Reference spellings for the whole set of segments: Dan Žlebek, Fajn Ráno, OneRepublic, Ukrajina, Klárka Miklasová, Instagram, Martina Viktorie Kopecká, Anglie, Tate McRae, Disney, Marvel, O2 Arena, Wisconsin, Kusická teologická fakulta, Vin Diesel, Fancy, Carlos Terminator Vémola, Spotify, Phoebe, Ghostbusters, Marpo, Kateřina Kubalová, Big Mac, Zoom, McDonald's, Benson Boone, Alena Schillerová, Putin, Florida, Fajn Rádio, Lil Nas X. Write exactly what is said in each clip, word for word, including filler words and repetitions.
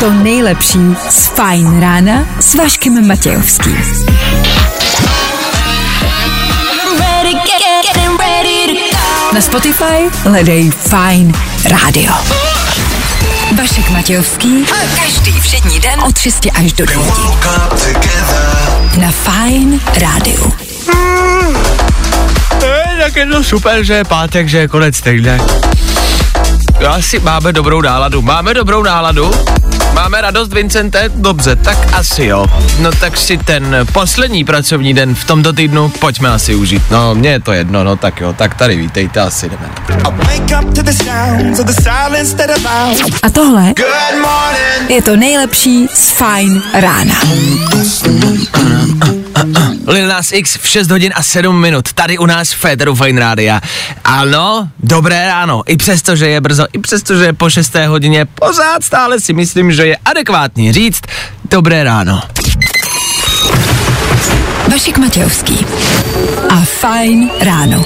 To nejlepší z Fajn rána s Vaškem Matějovským. Na Spotify hledej Fajn rádio. Vašek Matějovský každý všední den od šesti až do devíti na Fajn rádiu. Mm, tak je to super, že je pátek, že je konec týdne. Asi máme dobrou náladu. Máme dobrou náladu? Máme radost, Vincente? Dobře, tak asi jo. No tak si ten poslední pracovní den v tomto týdnu pojďme asi užít. No, mně je to jedno, no tak jo, tak tady vítejte, asi jdeme. A tohle je to nejlepší z Fajn rána. Lil Nas X v šest hodin a sedm minut, tady u nás v Féteru Fajn rádia. Ano, dobré ráno, i přesto, že je brzo, i přesto, že je po šesté hodině, pořád stále si myslím, že je adekvátní říct dobré ráno. Vašek Matějovský a Fajn ráno.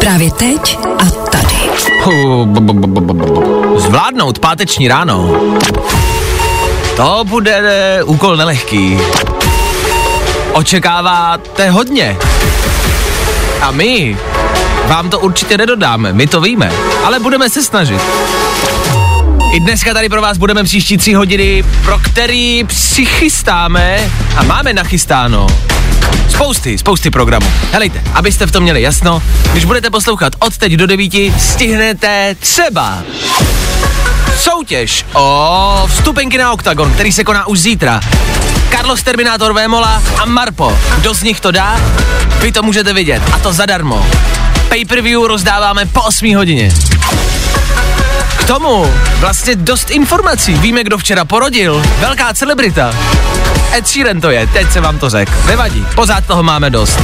Právě teď a tady. Zvládnout páteční ráno. To bude úkol nelehký. Očekáváte hodně. A my vám to určitě nedodáme, my to víme, ale budeme se snažit. I dneska tady pro vás budeme příští tři hodiny, pro který přichystáme a máme nachystáno spousty, spousty programů. Helejte, abyste v tom měli jasno, když budete poslouchat od teď do devíti, stihnete třeba soutěž o vstupenky na Octagon, který se koná už zítra. Carlos Terminator Vémola a Marpo. Kdo z nich to dá? Vy to můžete vidět, a to zadarmo. Pay-per-view rozdáváme po osmé hodině. K tomu vlastně dost informací. Víme, kdo včera porodil. Velká celebrita. Ed Sheeran to je, teď se vám to řekl. Nevadí, pořád toho máme dost.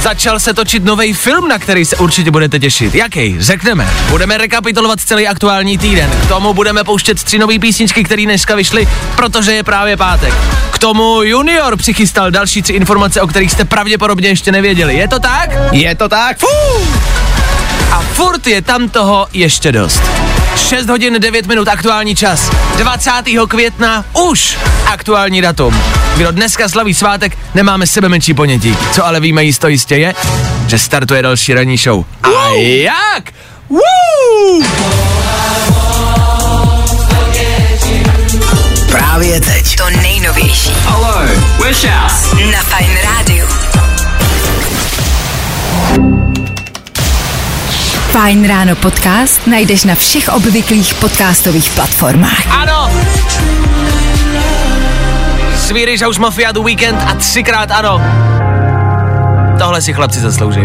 Začal se točit nový film, na který se určitě budete těšit. Jaký? Řekneme. Budeme rekapitulovat celý aktuální týden. K tomu budeme pouštět tři nový písničky, které dneska vyšly, protože je právě pátek. K tomu Junior přichystal další tři informace, o kterých jste pravděpodobně ještě nevěděli. Je to tak? Je to tak? Fuu! A furt je tam toho ještě dost. šest hodin devět minut aktuální čas. dvacátého května už aktuální datum. Kdo dneska slaví svátek, nemáme sebe menší ponětí. Co ale víme jisto jistě je, že startuje další ranní show. A wow. Jak? Wow. Právě teď. To nejnovější. Hello, wish us. Na Fajn rádiu. Fajn ráno podcast najdeš na všech obvyklých podcastových platformách. Ano! Swedish House Mafia The Weekend a třikrát ano. Tohle si chlapci zaslouží.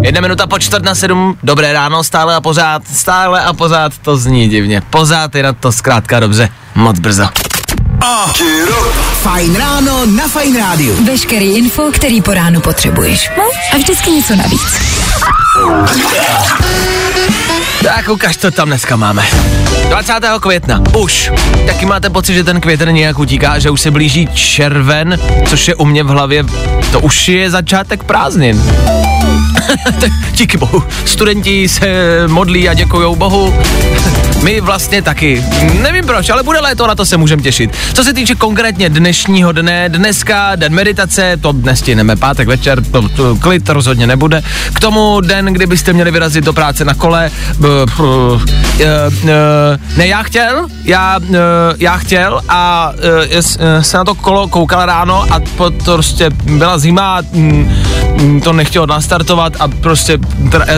Jedna minuta po čtvrt na sedm, dobré ráno, stále a pořád, stále a pořád to zní divně. Pořád je na to zkrátka dobře, moc brzo. Oh. Fajn ráno na Fajn rádiu. Veškerý info, který po ránu potřebuješ. No? A vždycky něco navíc. Tak ukaž, to tam dneska máme. dvacátého května, už. Taky máte pocit, že ten květen nějak utíká, že už se blíží červen, což je u mě v hlavě, to už je začátek prázdnin. Tak díky bohu. Studenti se modlí a děkujou bohu. My vlastně taky. Nevím proč, ale bude léto, na to se můžeme těšit. Co se týče konkrétně dnešního dne, dneska den meditace, to dnes stihneme pátek večer, to, to klid rozhodně nebude. K tomu den, kdybyste měli vyrazit do práce na kole, ne, já chtěl, já, já chtěl a se na to kolo koukal ráno a prostě byla zima, to nechtělo nastartovat a prostě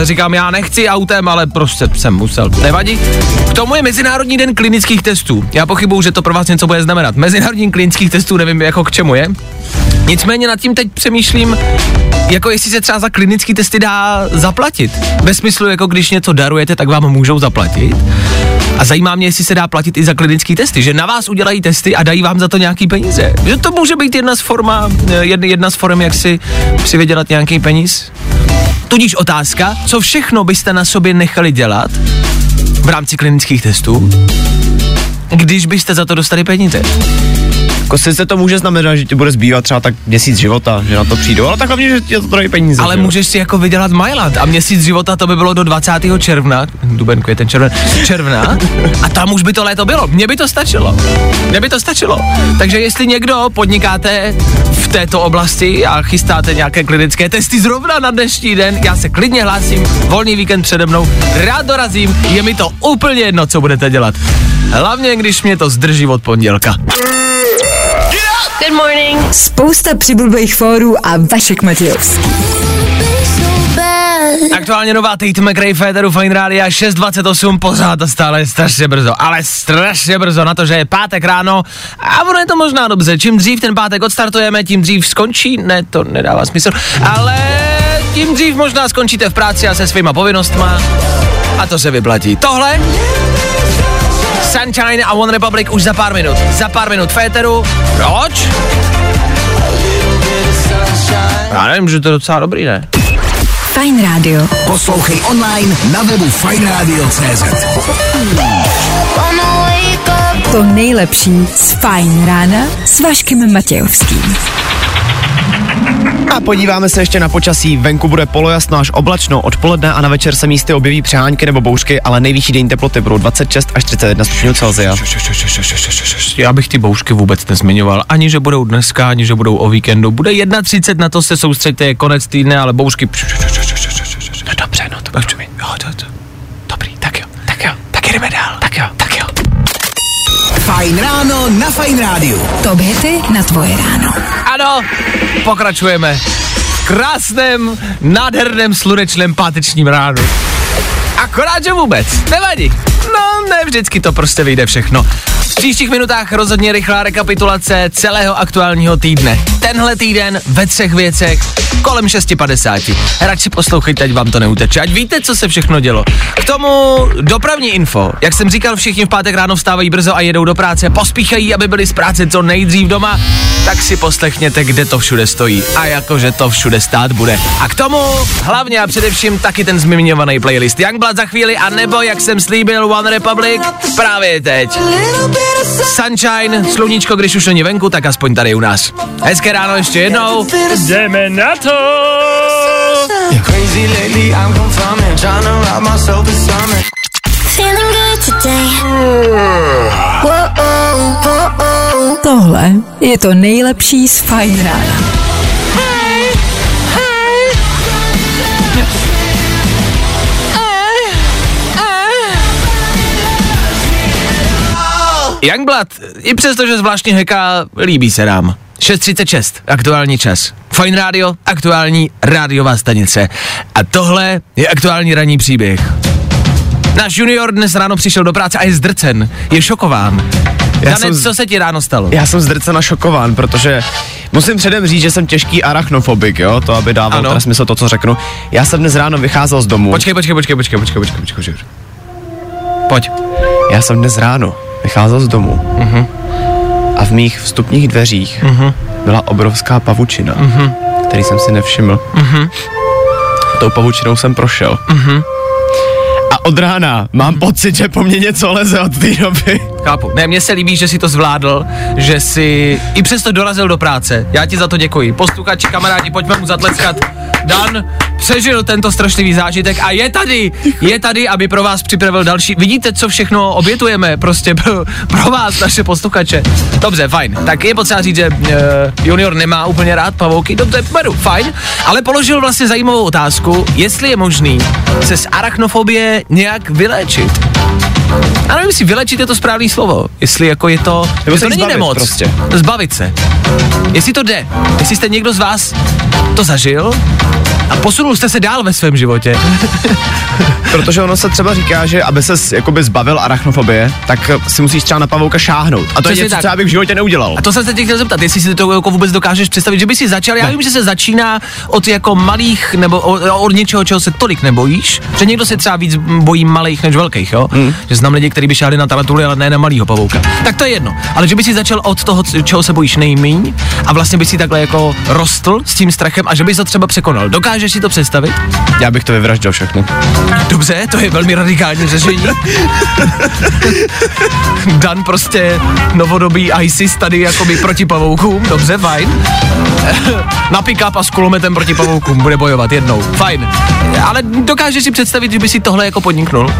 říkám, já nechci autem, ale prostě jsem musel. Nevadí? K tomu je Mezinárodní den klinických testů. Já pochybuju, že to pro vás něco bude znamenat. Mezinárodní klinických testů nevím, jako k čemu je. Nicméně nad tím teď přemýšlím, jako jestli se třeba za klinické testy dá zaplatit. Ve smyslu, jako když něco darujete, tak vám můžou zaplatit. A zajímá mě, jestli se dá platit i za klinické testy, že na vás udělají testy a dají vám za to nějaký peníze. Že to může být jedna z forma, jedna z forem, jak si přivydělat nějaký peníz. Tudíž otázka, co všechno byste na sobě nechali dělat v rámci klinických testů, když byste za to dostali peníze. Jako sice to může znamenat, že ti bude zbývat třeba tak měsíc života, že na to přijdu, ale tak hlavně, že ti to trojí peníze. Ale můžeš si jako vydělat majlat a měsíc života to by bylo do dvacátého června, duben, květen, červen, června a tam už by to léto bylo, mně by to stačilo, mně by to stačilo. Takže jestli někdo podnikáte v této oblasti a chystáte nějaké klinické testy zrovna na dnešní den, já se klidně hlásím, volný víkend přede mnou, rád dorazím, je mi to úplně jedno, co budete dělat. Hlavně, když mě to zdrží od pondělka. Good morning. Spousta přibulbých fórů a Vašek Matějovský. Aktuálně nová Tate McRae Federu Fajn Rádia šest dvacet osm, pořád a stále je strašně brzo, ale strašně brzo na to, že je pátek ráno a ono je to možná dobře, čím dřív ten pátek odstartujeme, tím dřív skončí, ne, to nedává smysl, ale tím dřív možná skončíte v práci a se svýma povinnostma a to se vyplatí. Tohle Sunshine a OneRepublic už za pár minut. Za pár minut Féteru. Proč? Já nevím, že to je docela dobrý, ne? Fajn Radio. Poslouchej online na webu fajn radio tečka cé zet. To nejlepší z Fajn rána s Vaškem Matějovským. A podíváme se ještě na počasí. Venku bude polojasno až oblačno odpoledne a na večer se místy objeví přehánky nebo bouřky, ale nejvyšší denní teploty budou dvacet šest až třicet jedna stupňů Celsia. Já bych ty bouřky vůbec nezmiňoval. Ani že budou dneska, ani že budou o víkendu. Bude jedna třicet, na to se soustřeďte, je konec týdne, ale bouřky. No dobře, no to budeme. Dobrý, tak jo, tak jo, tak jdeme dál. Tak jo, tak jo. Fajn ráno na Fajn rádiu. To běty na tvoje ráno. Ano, pokračujeme v krásném, nádherném, slunečném pátečním ránu. Akorát, že vůbec, nevadí. No, ne, vždycky to prostě vyjde všechno. V příštích minutách rozhodně rychlá rekapitulace celého aktuálního týdne. Tenhle týden ve třech věcech kolem šest padesát. Radši poslouchejte, ať vám to neuteče, ať víte, co se všechno dělo. K tomu dopravní info. Jak jsem říkal, všichni v pátek ráno vstávají brzo a jedou do práce, pospíchají, aby byli z práce co nejdřív doma, tak si poslechněte, kde to všude stojí a jakože to všude stát bude. A k tomu hlavně a především taky ten zmiňovaný playlist Youngblood za chvíli, a nebo jak jsem slíbil OneRepublic právě teď. Sunshine, sluníčko, když už není venku, tak aspoň tady u nás. Hezké ráno ještě jednou. Jdeme na to! Tohle je to nejlepší z Fajn rána. Youngblood, i přesto, že zvláštní heka, líbí se nám. šest třicet šest, aktuální čas. Fajn rádio, aktuální rádiová stanice. A tohle je aktuální ranní příběh. Náš junior dnes ráno přišel do práce a je zdrcen, je šokován. Dane, co se ti ráno stalo? Já jsem zdrcen a šokován, protože musím předem říct, že jsem těžký arachnofobik, jo, to aby dávalo teda smysl to, co řeknu. Já jsem dnes ráno vycházel z domu. Počkej, počkej, počkej, počkej, počkej, počkej, počkej, počkej. Pojď. Já jsem dnes ráno vycházel z domu uh-huh. a v mých vstupních dveřích uh-huh. byla obrovská pavučina, uh-huh. který jsem si nevšiml. Uh-huh. Tou pavučinou jsem prošel. Uh-huh. A od rána mám pocit, že po mně něco leze od té doby. Chápu. Ne, mně se líbí, že si to zvládl, že si i přesto dorazil do práce. Já ti za to děkuji. Posluchači, kamarádi, pojďme mu zatleskat. Dan přežil tento strašlivý zážitek a je tady, je tady, aby pro vás připravil další. Vidíte, co všechno obětujeme prostě pro, pro vás, naše posluchače. Dobře, fajn. Tak je potřeba říct, že uh, junior nemá úplně rád pavouky. Dobře, beru, fajn. Ale položil vlastně zajímavou otázku, jestli je možný se z arachnofobie nějak vyléčit. A nevím, si vylečit je to správný slovo, jestli jako je to, nebo to není nemoc, prostě. Zbavit se, jestli to jde, jestli jste někdo z vás to zažil a posunul jste se dál ve svém životě. Protože ono se třeba říká, že aby ses jakoby zbavil arachnofobie, tak si musíš třeba na pavouka šáhnout. A to je něco, co já bych v životě neudělal. A to jsem se tě chtěl zeptat, jestli si to jako vůbec dokážeš představit, že by si začal. Já vím, že se začíná od jako malých, nebo od, od něčeho, čeho se tolik nebojíš, že někdo se třeba víc bojí malých než velkých, jo? Hmm. Že znám lidi, kteří by šáhli na tarantuly, ale ne na malýho pavouka. Tak to je jedno. Ale že by si začal od toho, čeho se bojíš nejmíň, a vlastně by si takhle jako rostl s tím strachem a že bys to třeba překonal. Dokážeš si to představit? Já bych to vyvraždil všechno. Dobře, to je velmi radikální řešení. Dan prostě novodobý ISIS tady jakoby proti pavoukům. Dobře, fajn. Na pick-up a s kulometem proti pavoukům bude bojovat jednou. Fajn. Ale dokážeš si představit, že by si tohle jako podniknul?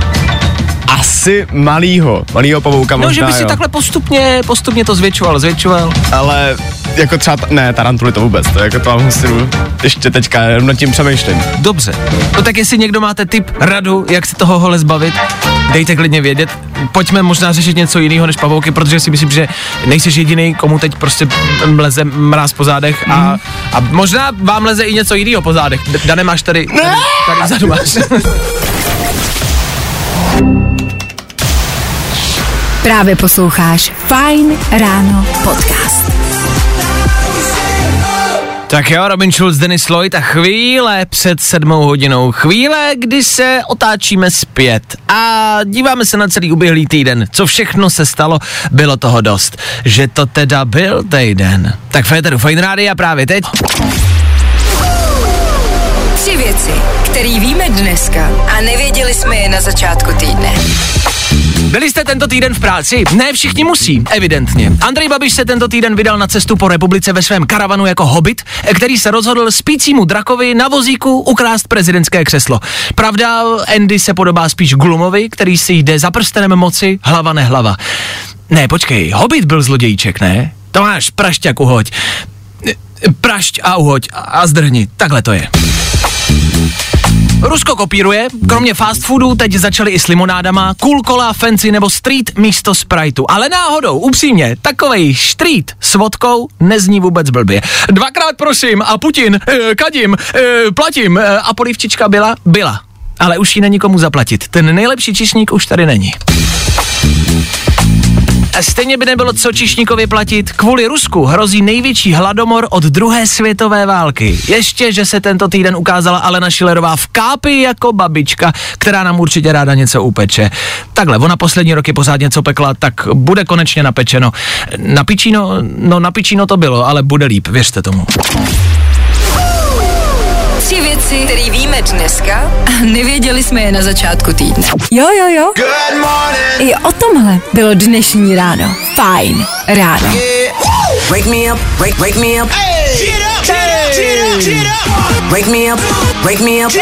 Asi malýho, malýho pavouka možná, no, že by si jo. takhle postupně, postupně to zvětšoval, zvětšoval. Ale jako třeba, t- ne, tarantuly to vůbec, to jako to mám musím, ještě teďka nad tím přemýšlím. Dobře, no tak jestli někdo máte tip, radu, jak se toho hole zbavit, dejte klidně vědět. Pojďme možná řešit něco jiného než pavouky, protože si myslím, že nejseš jediný, komu teď prostě mleze mráz po zádech a, mm. a možná vám leze i něco jiného po zádech. Dane, máš tady, tady, tady vzadu máš. Právě posloucháš Fajn ráno podcast. Tak jo, Robin Schulz, Dennis Lloyd a chvíle před sedmou hodinou, chvíle, kdy se otáčíme zpět a díváme se na celý uběhlý týden, co všechno se stalo, bylo toho dost, že to teda byl týden. Tak Féteru Fajn rádia právě teď. Tři věci, které víme dneska a nevěděli jsme je na začátku týdne. Byli jste tento týden v práci? Ne, všichni musí, evidentně. Andrej Babiš se tento týden vydal na cestu po republice ve svém karavanu jako hobit, který se rozhodl spícímu drakovi na vozíku ukrást prezidentské křeslo. Pravda, Andy se podobá spíš Glumovi, který si jde za prstenem moci, hlava nehlava. Ne, počkej, hobit byl zlodějíček, ne? To máš prašťak uhoď. Prašť a uhoď a zdrhni, takhle to je. Rusko kopíruje, kromě fast foodů teď začaly i s limonádama, Cool Cola, Fancy nebo Street místo Spriteu. Ale náhodou, upřímně, takovej Street s vodkou nezní vůbec blbě. Dvakrát prosím a Putin, e, kadím, e, platím e, a polivčička byla, byla. Ale už ji není komu zaplatit, ten nejlepší čišník už tady není. Stejně by nebylo co čišníkovi platit, kvůli Rusku hrozí největší hladomor od druhé světové války. Ještě, že se tento týden ukázala Alena Schillerová v kápi jako babička, která nám určitě ráda něco upeče. Takhle, ona poslední roky pořád něco pekla, tak bude konečně napečeno. Na pičíno, no na pičíno to bylo, ale bude líp, věřte tomu. Tři věci, které víme dneska a nevěděli jsme je na začátku týdne. Jo, jo, jo. Good morning. I o tomhle bylo dnešní ráno. Fajn ráno. Wake me up, wake me up. Wake me up, wake me up.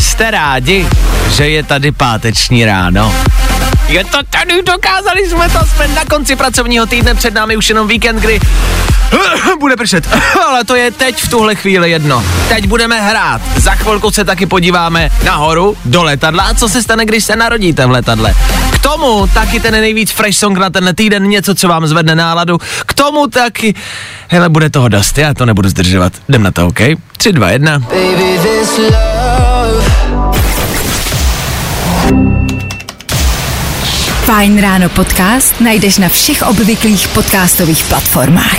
Jste rádi, že je tady páteční ráno? Je to tady, dokázali jsme to, jsme na konci pracovního týdne, před námi už jenom víkend, kdy bude pršet, ale to je teď v tuhle chvíli jedno. Teď budeme hrát, za chvilku se taky podíváme nahoru, do letadla a co se stane, když se narodíte v letadle. K tomu taky ten nejvíc fresh song na tenhle týden, něco, co vám zvedne náladu, k tomu taky, hele, bude toho dost, já to nebudu zdržovat, jdem na to, ok? Tři, dva, jedna. Baby, this love. Fajn ráno podcast najdeš na všech obvyklých podcastových platformách.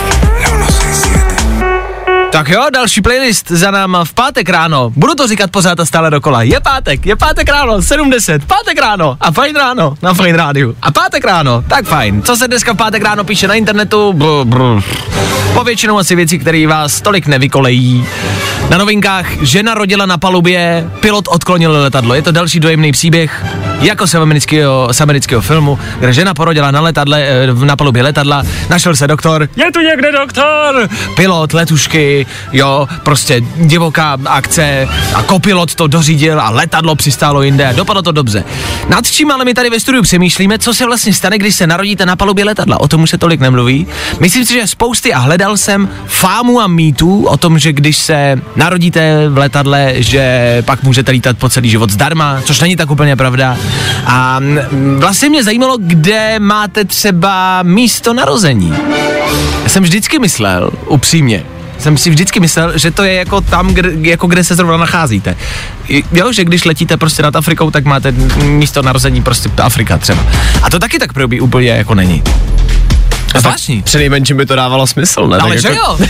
Tak jo, další playlist za náma v pátek ráno. Budu to říkat pořád a stále dokola. Je pátek, je pátek ráno, sedm deset, pátek ráno a Fajn ráno na Fajn rádiu. A pátek ráno, tak fajn. Co se dneska v pátek ráno píše na internetu? Brr, brr. Povětšinou asi věci, které vás tolik nevykolejí. Na novinkách žena rodila na palubě, pilot odklonil letadlo. Je to další dojemný příběh, jako z amerického, z amerického filmu, kde žena porodila na letadle, na palubě letadla, našel se doktor, je tu někde doktor, pilot, letušky, jo, prostě divoká akce a kopilot to dořídil a letadlo přistálo jinde a dopadlo to dobře. Nad čím ale my tady ve studiu přemýšlíme, co se vlastně stane, když se narodíte na palubě letadla, o tom už se tolik nemluví. Myslím si, že spousty a hledal jsem fámu a mýtů o tom, že když se narodíte v letadle, že pak můžete lítat po celý život zdarma, což není tak úplně pravda. A vlastně mě zajímalo, kde máte třeba místo narození. Já jsem vždycky myslel, upřímně, jsem si vždycky myslel, že to je jako tam, kde, jako kde se zrovna nacházíte. Jo, že když letíte prostě nad Afrikou, tak máte místo narození prostě Afrika třeba. A to taky tak probí úplně jako není. Zvláštní. Přinejmenším by to dávalo smysl, ne? Ale tak že jako, jo.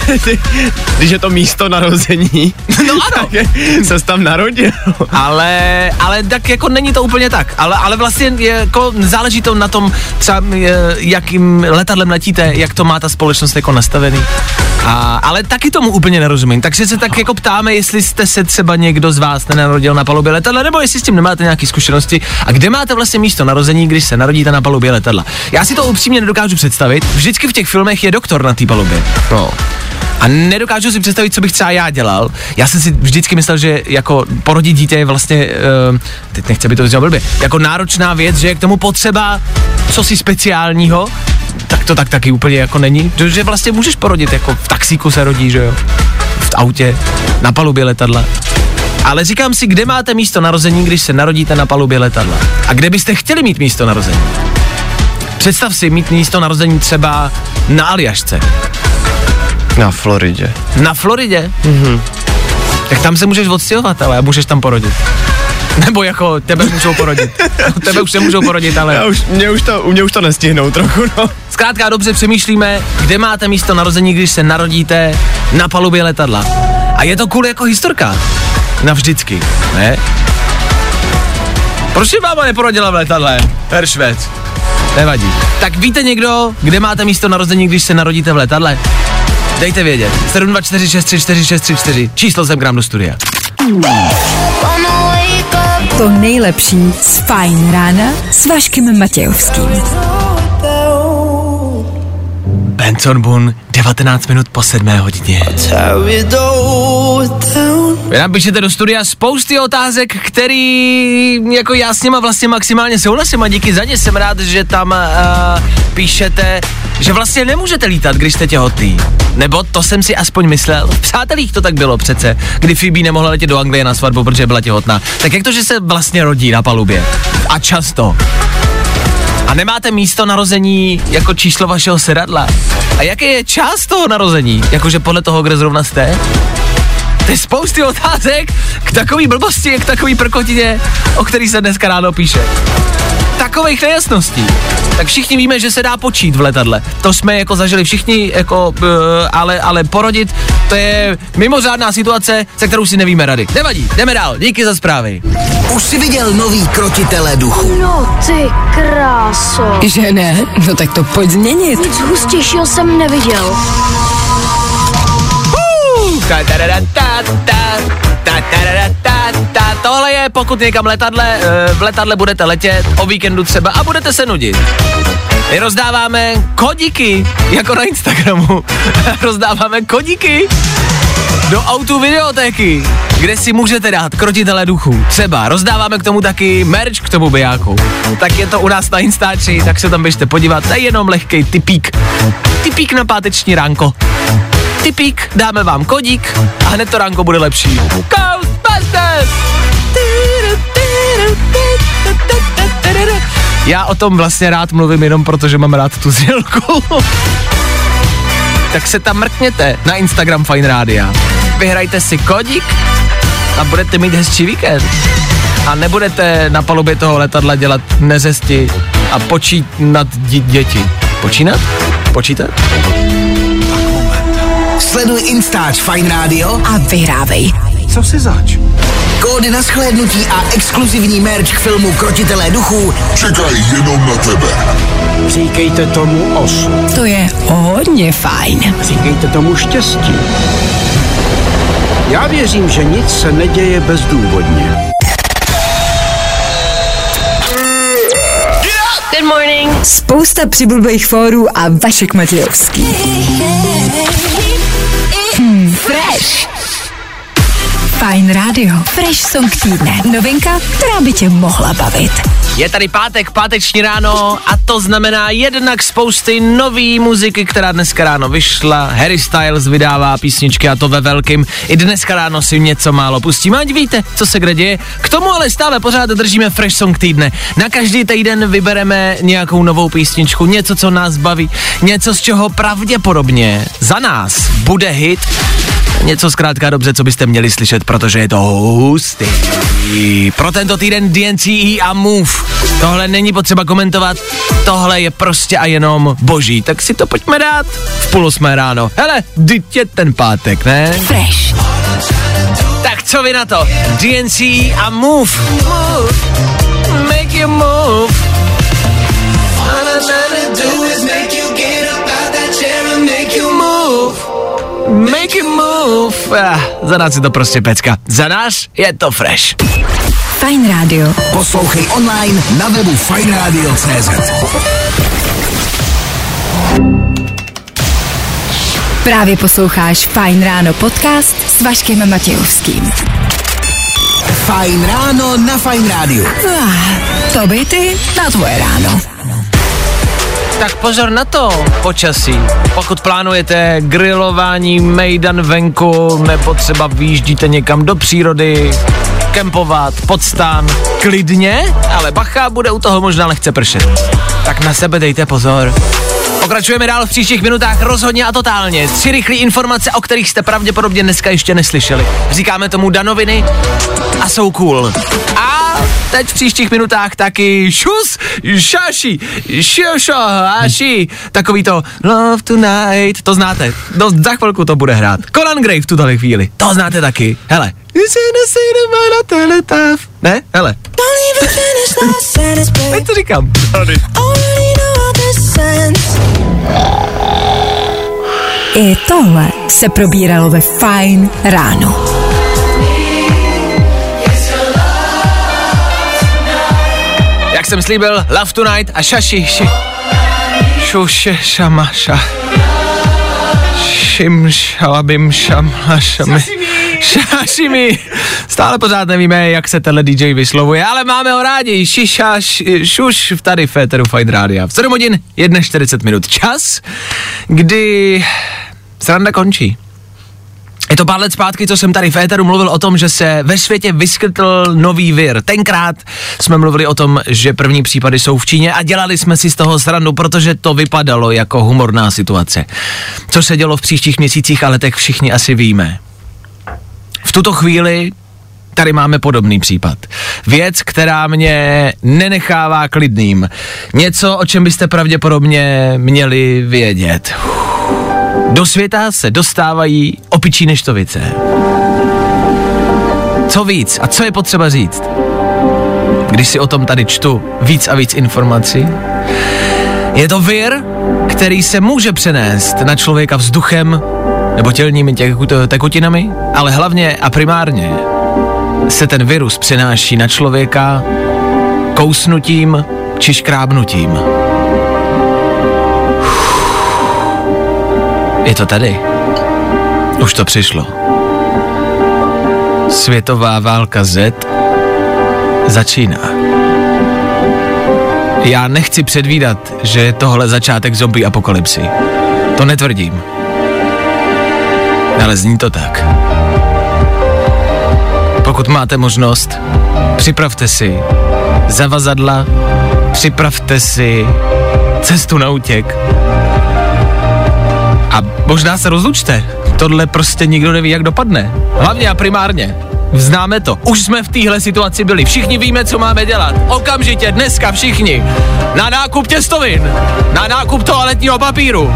Když je to místo narození, no ano. Tak ses tam narodil. Ale, ale tak jako není to úplně tak. Ale, ale vlastně jako záleží to na tom, třeba jakým letadlem letíte, jak to má ta společnost jako nastavený. A, ale taky tomu úplně nerozumím. Takže se tak jako ptáme, jestli jste se třeba někdo z vás nenarodil na palubě letadla, nebo jestli s tím nemáte nějaké zkušenosti a kde máte vlastně místo narození, když se narodíte na palubě letadla. Já si to upřímně nedokážu představit. Vždycky v těch filmech je doktor na té palubě. No. A nedokážu si představit, co bych třeba já dělal. Já jsem si vždycky myslel, že jako porodit dítě je vlastně, uh, teď nechci, aby to říkal blbě, jako náročná věc, že je k tomu potřeba cosi speciálního. Tak to tak taky úplně jako není, že vlastně můžeš porodit, jako v taxíku se rodí, že jo, v autě, na palubě letadla. Ale říkám si, kde máte místo narození, když se narodíte na palubě letadla? A kde byste chtěli mít místo narození? Představ si mít místo narození třeba na Aljašce. Na Floridě. Na Floridě? Mhm. Tak tam se můžeš odstěhovat, ale můžeš tam porodit. Nebo jako tebe můžou porodit. Tebe už se můžou porodit, ale... Já už, mě už to, u mě už to nestihnou trochu, no. Zkrátka dobře přemýšlíme, kde máte místo narození, když se narodíte na palubě letadla. A je to cool jako historka. Navždycky, ne? Proč si máma neporodila v letadle? Heršvec. Nevadí. Tak víte někdo, kde máte místo narození, když se narodíte v letadle? Dejte vědět. sedm dva čtyři šest tři čtyři šest tři čtyři. Číslo jsem k nám do studia. To nejlepší z Fajn rána s Vaškem Matějovským. Benson Boone, devatenáct minut po sedmé hodině. Vy nám píšete do studia spousty otázek, který jako já s nima vlastně maximálně souhlasím a díky za ně jsem rád, že tam uh, píšete, že vlastně nemůžete lítat, když jste těhotný. Nebo to jsem si aspoň myslel. V Přátelích to tak bylo přece, kdy Phoebe nemohla letět do Anglie na svatbu, protože byla těhotná. Tak jak to, že se vlastně rodí na palubě? A často. A nemáte místo narození jako číslo vašeho sedadla? A jaký je čas toho narození? Jakože podle toho, kde zrovna jste? To je spousty otázek k takový blbosti, k takový prkotině, o který se dneska ráno píše. Takových nejasností. Tak všichni víme, že se dá počít v letadle. To jsme jako zažili všichni, jako, ale, ale porodit, to je mimořádná situace, se kterou si nevíme rady. Nevadí, jdeme dál, díky za zprávy. Už jsi viděl nový krotitele duchu? No ty kráso. Že ne? No tak to pojď změnit. Nic hustějšího jsem neviděl. Tohle je, pokud někam letadle, v letadle budete letět, o víkendu třeba, a budete se nudit. My rozdáváme kodíky, jako na Instagramu. Rozdáváme kodíky do O dva videotéky, kde si můžete dát krotitele duchů. Třeba rozdáváme k tomu taky merch k tomu bijáku. Tak je to u nás na Instači, tak se tam běžte podívat. To je jenom lehkej tipík. Tipík na páteční ránko. Tipík, dáme vám kodík a hned to ránko bude lepší. Ghostbusters! Já o tom vlastně rád mluvím jenom proto, že mám rád tu znělku. Tak se tam mrkněte na Instagram Fajn Rádia. Vyhrajte si kodík a budete mít hezčí víkend. A nebudete na palubě toho letadla dělat nezesti a počínat dě- děti. Počínat? Počítat? Sleduj Instač Fajn Rádio a vyhrávej. Co si zač? Kódy na shlédnutí a exkluzivní merch k filmu Krotitelé duchů čekají jenom na tebe. Říkejte tomu osu. To je hodně fajn. Říkejte tomu štěstí. Já věřím, že nic se neděje bezdůvodně. Good morning. Spousta přibulbých fórů a Vašek Matějovský. Hmm, fresh. Fajn rádio. Fresh song týdne. Novinka, která by tě mohla bavit. Je tady pátek, páteční ráno a to znamená jednak spousty nový muziky, která dneska ráno vyšla. Harry Styles vydává písničky a to ve velkým. I dneska ráno si něco málo pustíme, ať víte, co se kde děje. K tomu ale stále pořád držíme Fresh Song týdne. Na každý týden vybereme nějakou novou písničku, něco, co nás baví, něco, z čeho pravděpodobně za nás bude hit. Něco zkrátka dobře, co byste měli slyšet, protože je to hustý. Pro tento týden D N C a Move. Tohle není potřeba komentovat, tohle je prostě a jenom boží. Tak si to pojďme dát v půl osmé ráno. Hele, dyť je ten pátek, ne? Fresh. Tak co vy na to? D N C a Move. Move, make you move. All I'm trying to do is make you get up out that chair and make you move. Make it move. Ah, za nás je to prostě pecka. Za nás je to fresh. Fajn Radio. Poslouchej online na webu fajn radio tečka cé zet. Právě posloucháš Fajn Ráno podcast s Vaškem Matějovským. Fajn Ráno na Fajn Rádiu. Ah, to by ty na tvoje ráno. Tak pozor na to počasí. Pokud plánujete grilování, mejdan venku, nebo třeba vyjíždíte někam do přírody, kempovat, pod stán, klidně, ale bacha, bude u toho možná lehce pršet. Tak na sebe dejte pozor. Pokračujeme dál v příštích minutách rozhodně a totálně. Tři rychlé informace, o kterých jste pravděpodobně dneska ještě neslyšeli. Říkáme tomu danoviny a jsou cool. A teď v příštích minutách taky šus, šaši, šošohaši, takový to Love Tonight, to znáte, dost za chvilku to bude hrát. Conan Gray v tuto chvíli, to znáte taky, hele. Ne, hele. Teď to říkám. I tohle se probíralo ve Fajn ráno. Jak jsem slíbil, Love Tonight a šaši, ši, šuše, šamaša, šim, šalabim, šamlašami, šašimi. Stále pořád nevíme, jak se tenhle D J vyslovuje, ale máme ho rádi. Šiša, ši, šuš, tady v éteru Fajn rádia. V sedm hodin čtyřicet jedna minut čas, kdy sranda končí. Je to pár let zpátky, co jsem tady v éteru mluvil o tom, že se ve světě vyskytl nový vir. Tenkrát jsme mluvili o tom, že první případy jsou v Číně a dělali jsme si z toho srandu, protože to vypadalo jako humorná situace. Co se dělo v příštích měsících a letech, všichni asi víme. V tuto chvíli tady máme podobný případ. Věc, která mě nenechává klidným. Něco, o čem byste pravděpodobně měli vědět. Do světa se dostávají opičí neštovice. Co víc a co je potřeba říct? Když si o tom tady čtu víc a víc informací, je to vir, který se může přenést na člověka vzduchem nebo tělními tekutinami, ale hlavně a primárně se ten virus přenáší na člověka kousnutím či škrábnutím. Je to tady. Už to přišlo. Světová válka Z začíná. Já nechci předvídat, že je tohle začátek zombie apokalypsy. To netvrdím. Ale zní to tak. Pokud máte možnost, připravte si zavazadla, připravte si cestu na útěk. A možná se rozlučte. Tohle prostě nikdo neví, jak dopadne. Hlavně a primárně. Známe to. Už jsme v téhle situaci byli. Všichni víme, co máme dělat. Okamžitě, dneska všichni. Na nákup těstovin. Na nákup toaletního papíru.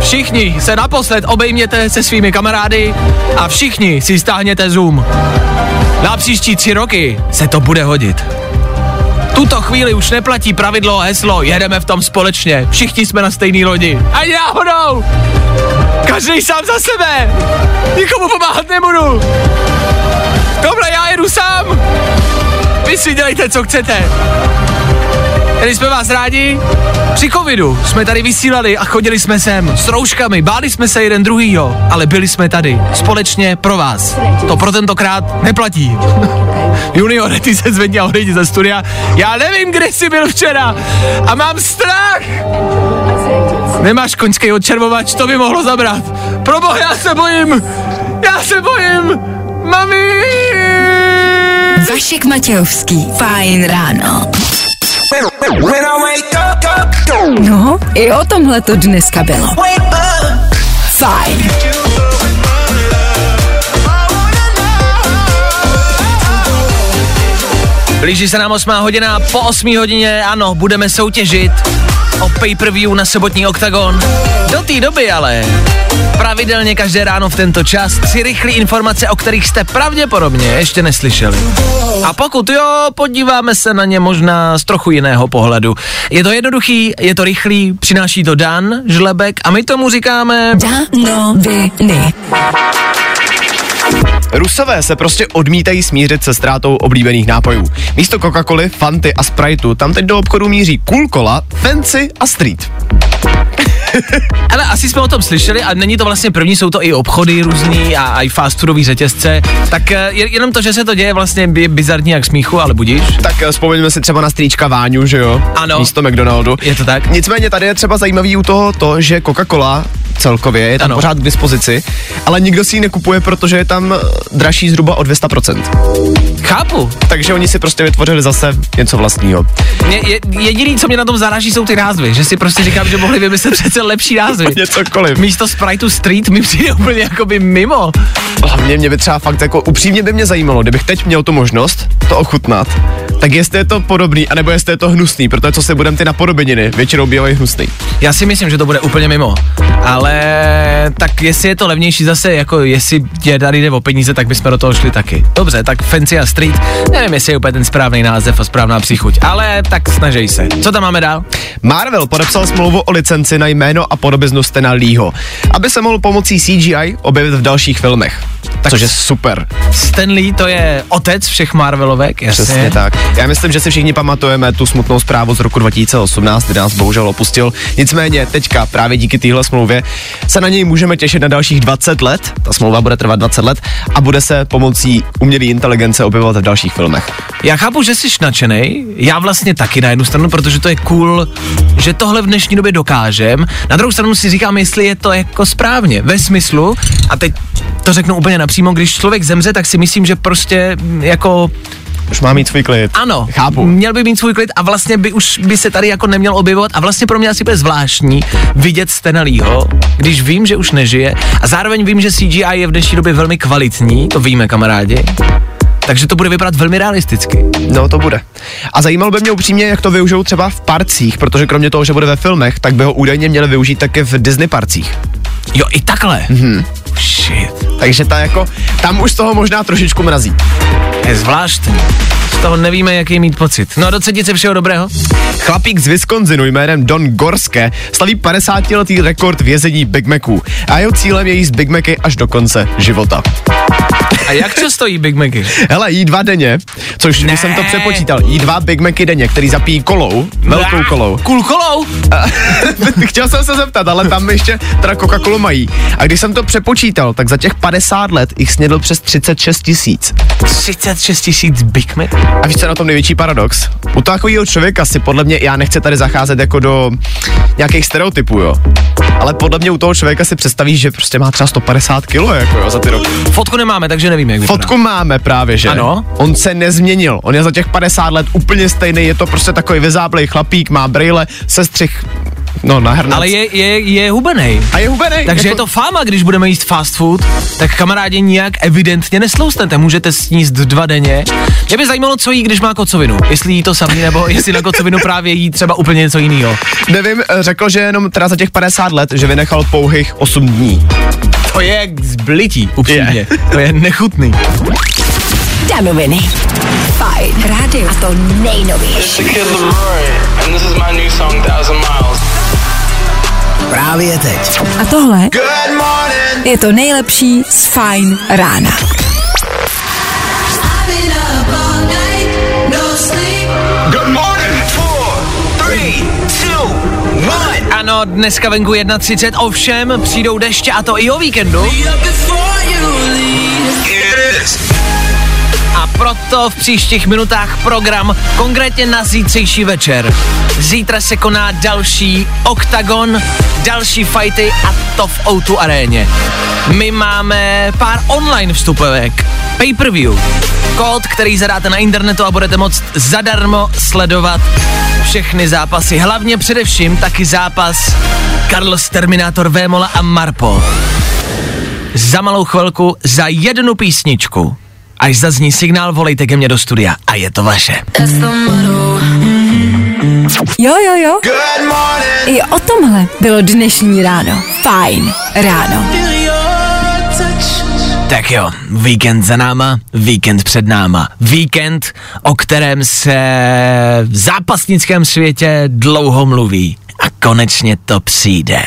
Všichni se naposled obejměte se svými kamarády a všichni si stáhněte Zoom. Na příští tři roky se to bude hodit. Tuto chvíli už neplatí pravidlo a heslo, jedeme v tom společně, všichni jsme na stejný lodi. Ani náhodou! Každý sám za sebe! Nikomu pomáhat nebudu! Tohle já jedu sám! Vy si dělejte, co chcete! Když jsme vás rádi, při covidu jsme tady vysílali a chodili jsme sem s rouškami, báli jsme se jeden druhýho, ale byli jsme tady, společně pro vás. To pro tentokrát neplatí. Juniore, ty se zvedni a odejdi ze studia. Já nevím, kde jsi byl včera a mám strach. Nemáš koňský odčervovač, to by mohlo zabrat. Proboha, já se bojím, já se bojím, mami. Vašek Matějovský, Fajn ráno. No, i o tomhle to dneska bylo. Fajn. Blíží se nám osmá hodina, po osmý hodině, ano, budeme soutěžit o pay-per-view na sobotní Octagon. Do té doby ale pravidelně každé ráno v tento čas si rychlé informace, o kterých jste pravděpodobně ještě neslyšeli. A pokud jo, podíváme se na ně možná z trochu jiného pohledu. Je to jednoduchý, je to rychlý, přináší to Dan Žlebek a my tomu říkáme... Danoviny. Rusové se prostě odmítají smířit se ztrátou oblíbených nápojů. Místo Coca-Coly, Fanty a Spriteu tam teď do obchodu míří Cool Cola, Fancy a Street. Ale asi jsme o tom slyšeli a není to vlastně první, jsou to i obchody různý a, a i fast foodový řetězce. Tak je, jenom to, že se to děje, vlastně je bizarní jak smíchu, ale budíš. Tak vzpomeňme si třeba na strýčka Váňu, že jo? Ano. Místo McDonaldu. Je to tak. Nicméně tady je třeba zajímavý u toho to, že Coca-Cola celkově je tam ano. pořád k dispozici, ale nikdo si ji nekupuje, protože je tam dražší zhruba o dvě stě procent. Chápu. Takže oni si prostě vytvořili zase něco vlastního. Je, je, jediný, co mě na tom zaráží, jsou ty názvy, že si prostě říkám, že mohli vymyslet přece lepší názvy. Cokoliv. Místo Spriteu Street mi přijde úplně jakoby mimo. Hlavně mě by třeba fakt jako upřímně by mě zajímalo, kdybych teď měl tu možnost to ochutnat, tak jestli je to podobný, anebo jestli je to hnusný, protože co se budem ty napodobeniny, většinou bývají hnusný. Já si myslím, že to bude úplně mimo, ale tak jestli je to levnější zase, jako jestli je tady jde o peníze, tak bychom do toho šli taky. Dobře, tak Fancy a Street, nevím, jestli je úplně ten správný název a správná příchuť, ale tak snažej se. Co tam máme dál? Marvel podepsal smlouvu o licenci na jméno a podobiznu Stana Leeho, aby se mohl pomocí C G I objevit v dalších filmech. Tak což je super. Stan Lee, to je otec všech Marvelovek, jasně. Přesně tak. Já myslím, že si všichni pamatujeme tu smutnou zprávu z roku dva tisíce osmnáct, kdy nás bohužel opustil. Nicméně teďka právě díky téhle smlouvě se na něj můžeme těšit na dalších dvacet let. Ta smlouva bude trvat dvacet let a bude se pomocí umělé inteligence objevovat v dalších filmech. Já chápu, že jsi nadšenej. Já vlastně taky na jednu stranu, protože to je cool, že tohle v dnešní době dokážem. Na druhou stranu si říkám, jestli je to jako správně, ve smyslu, a teď to řeknu úplně napřímo, když člověk zemře, tak si myslím, že prostě jako... Už má mít svůj klid. Ano, chápu. Měl by mít svůj klid a vlastně by už by se tady jako neměl objevovat a vlastně pro mě asi bude zvláštní vidět Stana Leeho, když vím, že už nežije a zároveň vím, že C G I je v dnešní době velmi kvalitní, to víme, kamarádi. Takže to bude vypadat velmi realisticky. No, to bude. A zajímalo by mě upřímně, jak to využijou třeba v parcích, protože kromě toho, že bude ve filmech, tak by ho údajně měli využít také v Disney parcích. Jo, i takhle? Mhm. Shit. Takže ta jako, tam už toho možná trošičku mrazí. Je zvláštní. Z toho nevíme, jaký mít pocit. No a do třetice všeho dobrého. Chlapík z Wisconsinu jménem Don Gorske slaví padesátiletý rekord v jezení Big Maců a jeho cílem je jíst Big Macy až do konce života. A jak často jí Big Macy? Hele, jí dva denně, což ne. Když jsem to přepočítal, jí dva Big Macy denně, který zapíjí kolou, velkou kolou. Cool kolou? Chtěl jsem se zeptat, ale tam ještě teda Coca-Colu mají. A když jsem to přepočítal, tak za těch padesát let jich snědl přes třicet šest tisíc. třicet šest tisíc Big Mac? A víš, co je na tom největší paradox? U takového člověka si podle mě, já nechci tady zacházet jako do nějakých stereotypů, jo. Ale podle mě u toho člověka si představíš, že prostě má třeba sto padesát kilo jako jo, za ty roky. Fotku nemáme, takže nevíme, jak vypadá. Fotku máme právě, že? Ano. On se nezměnil, on je za těch padesát let úplně stejný, je to prostě takový vyzáblej chlapík, má brejle, sestřih, no na hrnec. Ale je, je, je hubenej. A je hubenej. Takže jako... je to fáma, když budeme jíst fast food, tak kamarádi nijak evidentně nesloustnete, můžete sníst dva denně. Mě by zajímalo, co jí, když má kocovinu. Jestli jí to samý, nebo jestli na kocovinu právě jí třeba úplně něco jiného. Nevím, řekl, že jenom teda za těch padesát let, že vynechal pouhých osm dní. To je jak zblití, upřímně. Yeah. To je nechutný. Danoviny. Fajn Rádio. A to nejnovější. Právě teď. A tohle je to nejlepší z Fajn rána. Ano, dneska venku jedna třicet, ovšem přijdou deště a to i o víkendu. A proto v příštích minutách program konkrétně na zítřejší večer. Zítra se koná další Octagon, další fighty a to v O dva aréně. My máme pár online vstupovek, pay-per-view, kód, který zadáte na internetu a budete moct zadarmo sledovat všechny zápasy, hlavně především taky zápas Carlos Terminator Vémola a Marpo. Za malou chvilku, za jednu písničku. Až zazní signál, volejte ke mně do studia a je to vaše. Jo, jo, jo. I o tomhle bylo dnešní ráno. Fajn ráno. Tak jo, víkend za náma, víkend před náma. Víkend, o kterém se v zápasnickém světě dlouho mluví. A konečně to přijde.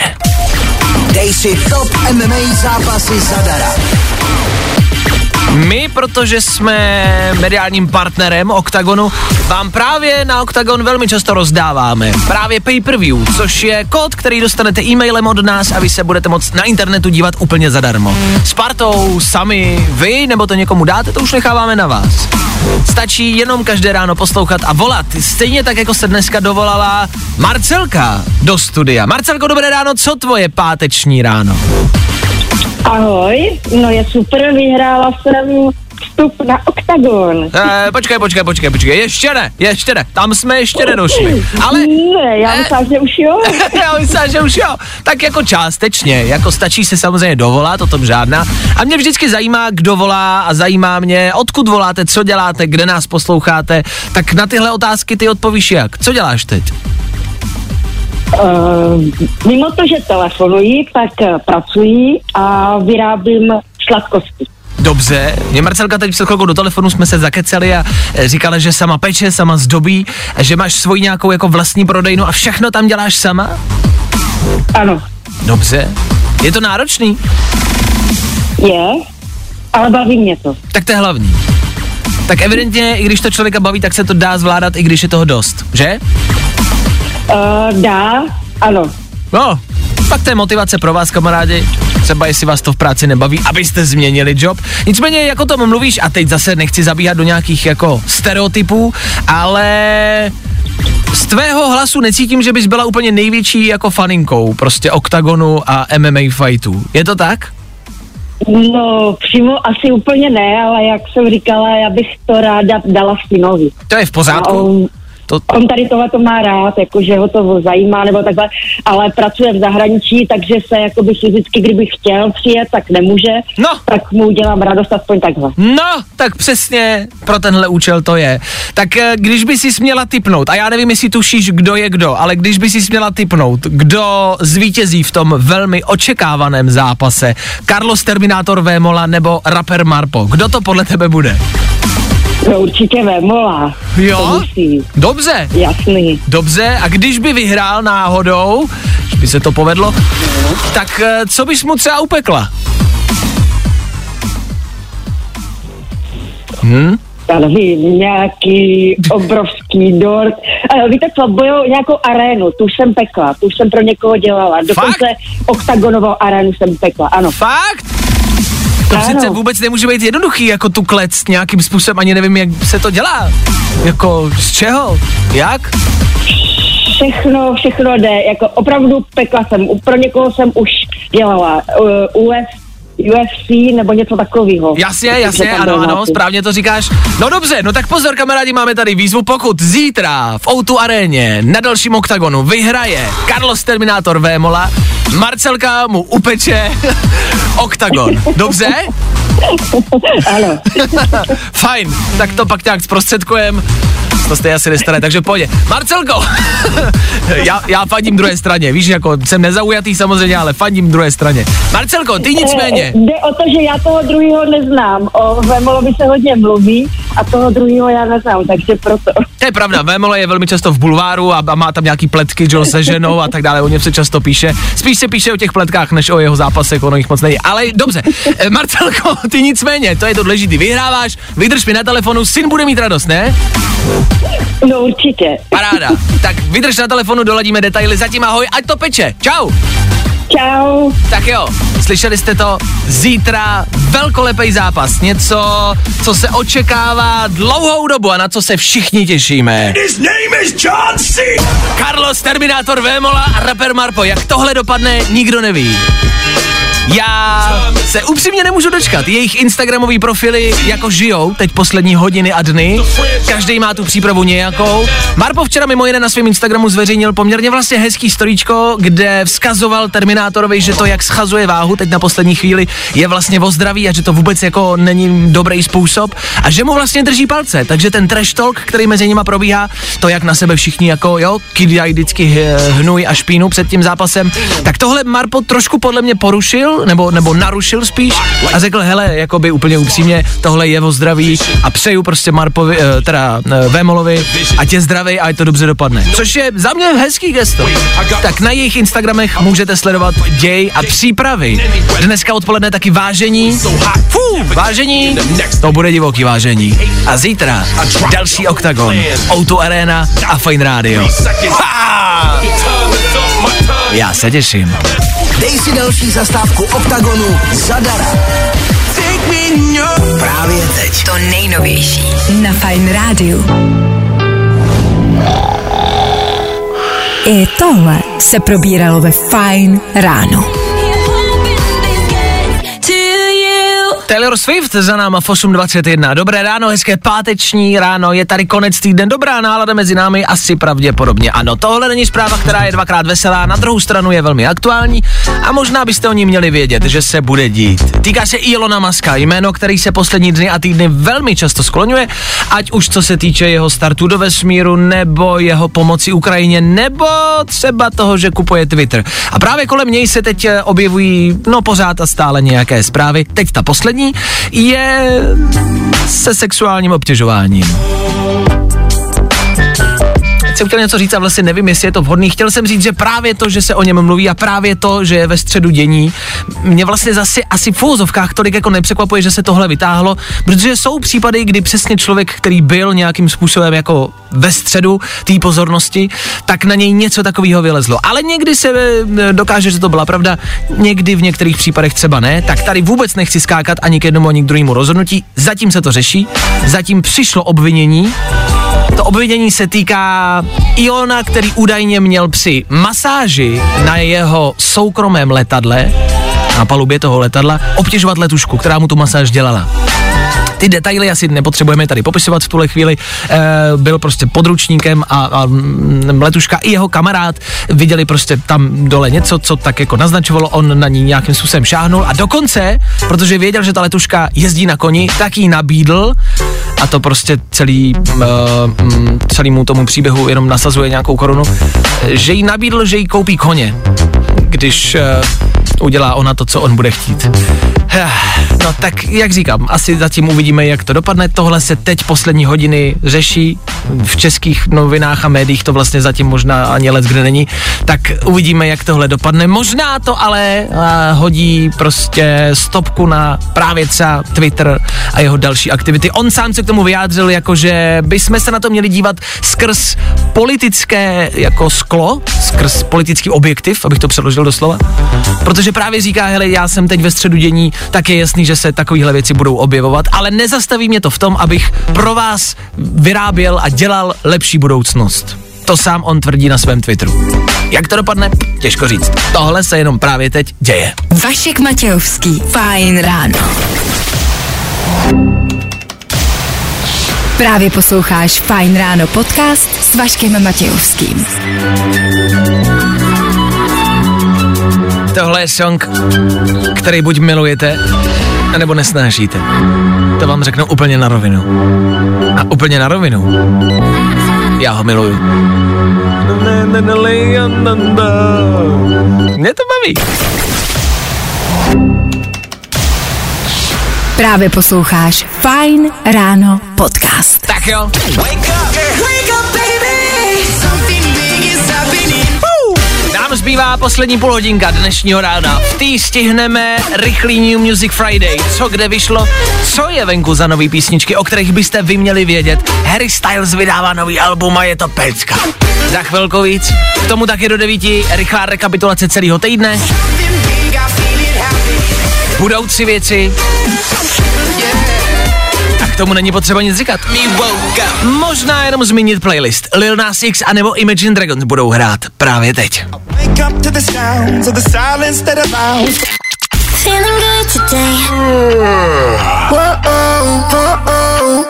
Dej si top M M A zápasy zadara. My, protože jsme mediálním partnerem Octagonu, vám právě na Octagon velmi často rozdáváme právě pay-per-view, což je kód, který dostanete e-mailem od nás a vy se budete moct na internetu dívat úplně zadarmo. S partou, sami, vy, nebo to někomu dáte, to už necháváme na vás. Stačí jenom každé ráno poslouchat a volat, stejně tak, jako se dneska dovolala Marcelka do studia. Marcelko, dobré ráno, co tvoje páteční ráno? Ahoj, no je super, vyhrála jsem vstup na Octagon. Eh, počkej, počkej, počkej, počkej, ještě ne, ještě ne, tam jsme ještě nedošli, ale... Ne, já myslím, že už jo. Já myslím, že už jo, tak jako částečně, jako stačí se samozřejmě dovolat, o tom žádná. A mě vždycky zajímá, kdo volá a zajímá mě, odkud voláte, co děláte, kde nás posloucháte, tak na tyhle otázky ty odpovíš jak, co děláš teď? Uh, mimo to, že telefonuji, tak uh, pracuji a vyrábím sladkosti. Dobře, mě Marcelka teď před chvilkou do telefonu jsme se zakecali a říkala, že sama peče, sama zdobí, že máš svoji nějakou jako vlastní prodejnu a všechno tam děláš sama? Ano. Dobře, je to náročný? Je, ale baví mě to. Tak to je hlavní. Tak evidentně, i když to člověka baví, tak se to dá zvládat, i když je toho dost, že? Uh, dá, ano. No, pak to je motivace pro vás, kamarádi. Třeba jestli vás to v práci nebaví, abyste změnili job. Nicméně, jako tomu mluvíš, a teď zase nechci zabíhat do nějakých jako stereotypů, ale z tvého hlasu necítím, že bys byla úplně největší jako faninkou prostě Octagonu a M M A fightů. Je to tak? No, přímo asi úplně ne, ale jak jsem říkala, já bych to ráda dala synovi. To je v pořádku. To... On tady tohle to má rád, jakože ho to zajímá nebo takhle, ale pracuje v zahraničí, takže se jakoby fyzicky, kdyby chtěl přijet, tak nemůže, no. Tak mu udělám radost aspoň takhle. No, tak přesně pro tenhle účel to je. Tak když by si směla tipnout, a já nevím, jestli tušíš, kdo je kdo, ale když by si směla tipnout, kdo zvítězí v tom velmi očekávaném zápase, Carlos Terminator Vémola nebo rapper Marpo, kdo to podle tebe bude? No určitě Vémola. Jo? Dobře. Jasný. Dobře, a když by vyhrál náhodou, že by se to povedlo, no. Tak co bys mu třeba upekla? Hm? Tady nějaký obrovský dort. Víte co, bojou nějakou arénu, tu jsem pekla, tu jsem pro někoho dělala. Dokonce oktagonovou arénu jsem pekla, ano. Fakt? To ano. Přece vůbec nemůže být jednoduchý, jako tu klec nějakým způsobem, ani nevím, jak se to dělá. Jako, z čeho? Jak? Všechno, všechno jde, jako opravdu pekla jsem, pro někoho jsem už dělala U F C nebo něco takového. Jasně, jasně, ano, ano, správně to říkáš. No dobře, no tak pozor kamarádi, máme tady výzvu, pokud zítra v O dva aréně na dalším Octagonu vyhraje Carlos Terminator Vémola, Marcelka mu upeče Octagon. Dobře? Ano. Fajn, tak to pak nějak zprostředkujem. To jste asi nestane, takže pojď. Marcelko, já, já fandím druhé straně, víš, jako jsem nezaujatý samozřejmě, ale fandím druhé straně. Marcelko, ty nicméně. Jde o to, že já toho druhého neznám. O Vémolovi se hodně mluví a toho druhého já neznám, takže proto. To je pravda, Vémola je velmi často v bulváru a, a má tam nějaký pletky, že se ženou a tak dále, o něm se často píše. Spíš se píše o těch pletkách, než o jeho zápasech, ono jich moc není. Ale dobře, Marcelko, ty nicméně, to je to důležité. Vyhráváš, vydrž mi na telefonu, syn bude mít radost, ne? No určitě. Paráda. Tak vydrž na telefonu, doladíme detaily. Zatím ahoj, ať to peče. Čau. Čau. Tak jo, slyšeli jste to, zítra velkolepý zápas. Něco, co se očekává dlouhou dobu a na co se všichni těšíme. His name is John C. Carlos Terminator Vémola a rapper Marpo. Jak tohle dopadne, nikdo neví. Já se upřímně nemůžu dočkat. Jejich instagramový profily jako žijou teď poslední hodiny a dny. Každý má tu přípravu nějakou. Marpo včera mimo jiné na svém Instagramu zveřejnil poměrně vlastně hezký storíčko, kde vzkazoval Terminátorovi, že to, jak schazuje váhu teď na poslední chvíli, je vlastně o zdraví a že to vůbec jako není dobrý způsob a že mu vlastně drží palce. Takže ten trash talk, který mezi nima probíhá, to, jak na sebe všichni jako jo, kydají vždycky hnůj a špínu před tím zápasem, tak tohle Marpo trošku podle mě porušil, nebo, nebo narušil spíš a řekl, hele, jakoby úplně upřímně, tohle je o zdraví a přeju prostě Marpovi, teda Vémolovi, ať je zdravej a ať to dobře dopadne. Což je za mě hezký gesto. Tak na jejich Instagramech můžete sledovat děj a přípravy. Dneska odpoledne taky vážení. Fů, vážení. To bude divoký vážení. A zítra další Octagon, O dva Arena a Fajn Rádio. Ha! Já se těším. Dej si další zastávku Octagonu zadara. Právě teď. To nejnovější na Fajn Rádiu. I tohle se probíralo ve Fajn ráno. Taylor Swift za náma v osm dvacet jedna. Dobré ráno, hezké páteční ráno, je tady konec týden, dobrá nálada mezi námi, asi pravděpodobně ano. Tohle není zpráva, která je dvakrát veselá, na druhou stranu je velmi aktuální a možná byste o ní měli vědět, že se bude dít. Týká se Elona Muska, jméno, který se poslední dny a týdny velmi často skloňuje, ať už co se týče jeho startu do vesmíru, nebo jeho pomoci Ukrajině, nebo třeba toho, že kupuje Twitter. A právě kolem něj se teď objevují, no pořád a stále nějaké zprávy. Teď ta poslední je se sexuálním obtěžováním. Jsem chtěl něco říct a vlastně nevím, jestli je to vhodný. Chtěl jsem říct, že právě to, že se o něm mluví a právě to, že je ve středu dění, mě vlastně zase asi v úzovkách tolik jako nepřekvapuje, že se tohle vytáhlo, protože jsou případy, kdy přesně člověk, který byl nějakým způsobem jako ve středu té pozornosti, tak na něj něco takového vylezlo. Ale někdy se dokáže, že to byla pravda, někdy v některých případech třeba ne, tak tady vůbec nechci skákat ani k jednomu, ani k druhému rozhodnutí. Zatím se to řeší, zatím přišlo obvinění. To obvinění se týká Elona, který údajně měl při masáži na jeho soukromém letadle, na palubě toho letadla, obtěžovat letušku, která mu tu masáž dělala. Ty detaily asi nepotřebujeme tady popisovat v tuhle chvíli, e, byl prostě područníkem a, a letuška i jeho kamarád viděli prostě tam dole něco, co tak jako naznačovalo, on na ní nějakým způsobem šáhnul a dokonce, protože věděl, že ta letuška jezdí na koni, tak jí nabídl a to prostě celý, e, celému tomu příběhu jenom nasazuje nějakou korunu, že jí nabídl, že jí koupí koně, když e, udělá ona to, co on bude chtít. No tak, jak říkám, asi zatím uvidíme, jak to dopadne. Tohle se teď poslední hodiny řeší. V českých novinách a médiích to vlastně zatím možná ani let, kde není. Tak uvidíme, jak tohle dopadne. Možná to ale a, hodí prostě stopku na právě třeba Twitter a jeho další aktivity. On sám se k tomu vyjádřil, jakože bychom se na to měli dívat skrz politické jako sklo, skrz politický objektiv, abych to přeložil do slova. Protože právě říká, hele, já jsem teď ve středu dění, tak je jasný, že se takovéhle věci budou objevovat, ale nezastaví mě to v tom, abych pro vás vyráběl a dělal lepší budoucnost. To sám on tvrdí na svém Twitteru. Jak to dopadne? Těžko říct. Tohle se jenom právě teď děje. Vašek Matějovský, Fajn ráno. Právě posloucháš Fajn ráno podcast s Vaškem Matějovským. Tohle je song, který buď milujete, anebo nesnášíte. To vám řeknu úplně na rovinu. A úplně na rovinu. Já ho miluju. Mě to baví. Právě posloucháš Fajn ráno podcast. Tak jo. Zbývá poslední půlhodinka dnešního rána. V tý stihneme rychlý New Music Friday. Co kde vyšlo, co je venku za nový písničky, o kterých byste vy měli vědět. Harry Styles vydává nový album a je to pecka. Za chvilku víc. K tomu taky do devíti rychlá rekapitulace celého týdne. Budoucí věci. K tomu není potřeba nic říkat. Možná jenom zmínit playlist. Lil Nas X a nebo Imagine Dragons budou hrát právě teď.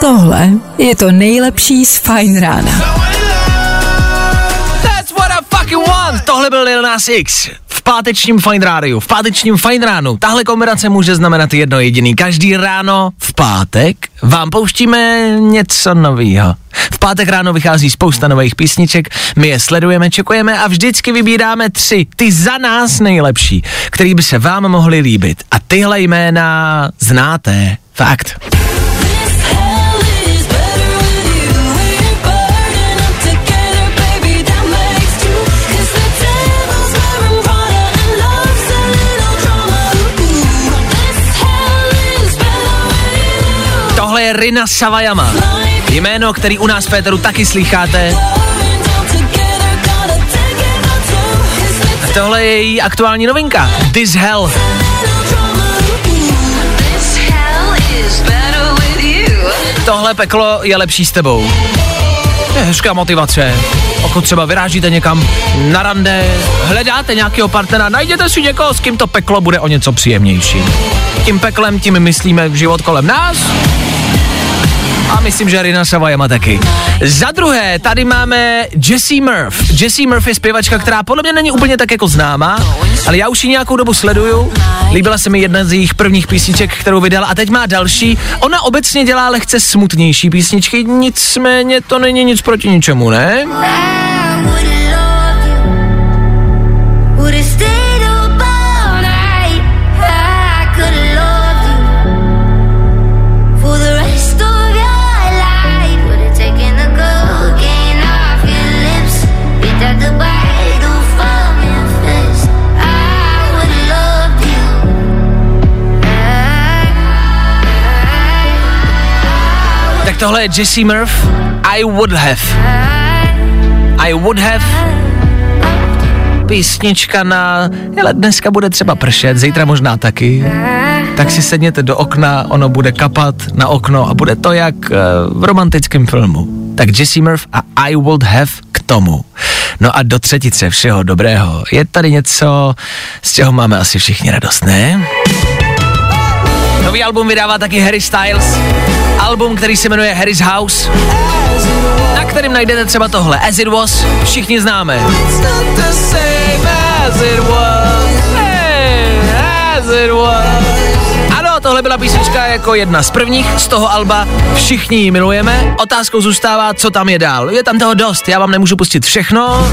Tohle je to nejlepší z Fajn rána. That's what I fucking want. Tohle byl Lil Nas X. V pátečním Fajn rádiu, v pátečním Fajn ránu. Tahle kombinace může znamenat jedno jediný. Každý ráno v pátek vám pouštíme něco novýho. V pátek ráno vychází spousta nových písniček, my je sledujeme, čekujeme a vždycky vybíráme tři, ty za nás nejlepší, který by se vám mohly líbit. A tyhle jména znáte, fakt. Tohle je Rina Sawayama, jméno, který u nás v Péteru taky slycháte. A tohle je její aktuální novinka, This Hell. Tohle peklo je lepší s tebou. Je hezká motivace. Pokud třeba vyrážíte někam na rande, hledáte nějakého partnera, najděte si někoho, s kým to peklo bude o něco příjemnější. Tím peklem, tím myslíme život kolem nás. A myslím, že Rina Sawayama taky. Za druhé, tady máme Jessie Murph. Jessie Murph je zpěvačka, která podle mě není úplně tak jako známá, ale já už ji nějakou dobu sleduju. Líbila se mi jedna z jejich prvních písniček, kterou vydala, a teď má další. Ona obecně dělá lehce smutnější písničky, nicméně to není nic proti ničemu, ne? Tohle je Jessie Murph, I would have. I would have. Písnička na, hele, dneska bude třeba pršet, zítra možná taky. Tak si sedněte do okna, ono bude kapat na okno a bude to jak uh, v romantickém filmu. Tak Jessie Murph a I would have k tomu. No a do třetice všeho dobrého je tady něco, z čeho máme asi všichni radost, ne? Nový album vydává taky Harry Styles. Album, který se jmenuje Harry's House, na kterém najdete třeba tohle, As It Was, všichni známe. Ano, tohle byla písnička jako jedna z prvních z toho alba, všichni ji milujeme. Otázkou zůstává, co tam je dál. Je tam toho dost, já vám nemůžu pustit všechno.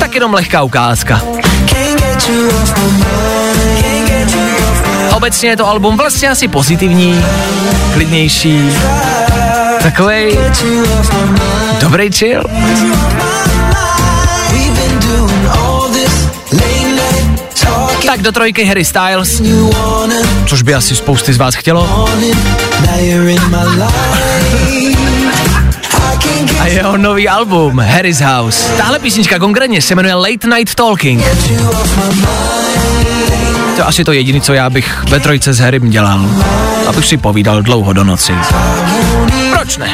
Tak jenom lehká ukázka. Obecně je to album vlastně asi pozitivní, klidnější, takovej dobrý chill. Tak do trojky Harry Styles, což by asi spousty z vás chtělo. A jeho nový album Harry's House. Tahle písnička konkrétně se jmenuje Late Night Talking. To je asi to jediné, co já bych ve trojce s Harrym dělal. Abych si povídal dlouho do noci. Proč ne?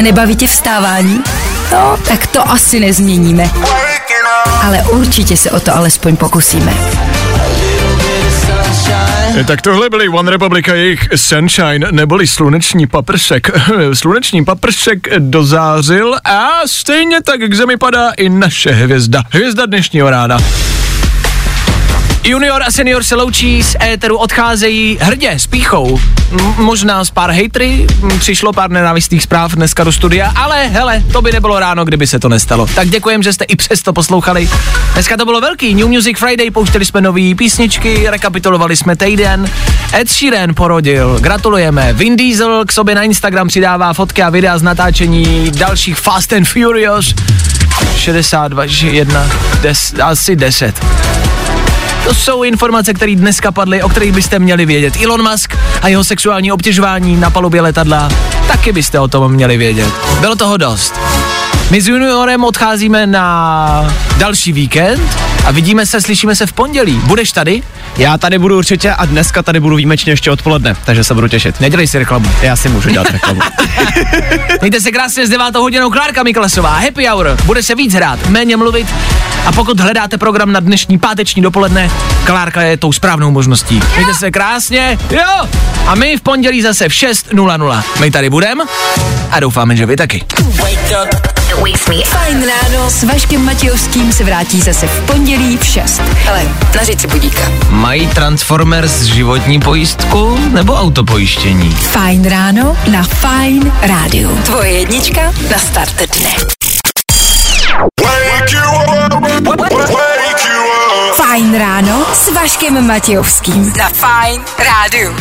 Nebaví tě vstávání? No, tak to asi nezměníme. Ale určitě se o to alespoň pokusíme. Tak tohle byly OneRepublic a jejich Sunshine, neboli sluneční paprsek. Sluneční paprsek dozářil a stejně tak k zemi padá i naše hvězda. Hvězda dnešního rána. Junior a senior se loučí, z éteru odcházejí hrdě, s pýchou. M- možná s pár hejtry, přišlo pár nenávistných zpráv dneska do studia, ale hele, to by nebylo ráno, kdyby se to nestalo. Tak děkujem, že jste i přesto poslouchali. Dneska to bylo velký New Music Friday, pouštěli jsme nový písničky, rekapitulovali jsme týden. Ed Sheeran porodil, gratulujeme. Vin Diesel k sobě na Instagram přidává fotky a videa z natáčení dalších Fast and Furious. šedesát dva, jedna, des, asi deset. To jsou informace, které dneska padly, o kterých byste měli vědět. Elon Musk a jeho sexuální obtěžování na palubě letadla, taky byste o tom měli vědět. Bylo toho dost. My s Juniorem odcházíme na další víkend a vidíme se, slyšíme se v pondělí. Budeš tady? Já tady budu určitě a dneska tady budu výjimečně ještě odpoledne, takže se budu těšit. Nedělej si reklamu. Já si můžu dělat reklamu. Mějte se krásně s devátou hodinou. Klárka Miklasová, Happy Hour, bude se víc hrát, méně mluvit. A pokud hledáte program na dnešní páteční dopoledne, Klárka je tou správnou možností. Mějte se krásně, jo! A my v pondělí zase v šest nula nula. My tady budeme a doufáme, že vy taky. Fajn ráno s Vaškem Matějovským se vrátí zase v pondělí v šest. Ale na říci budíka. Mají Transformers životní pojistku nebo autopojištění? Fajn ráno na Fajn rádiu. Tvoje jednička na start dne. Fajn ráno s Vaškem Matějovským na Fajn rádiu.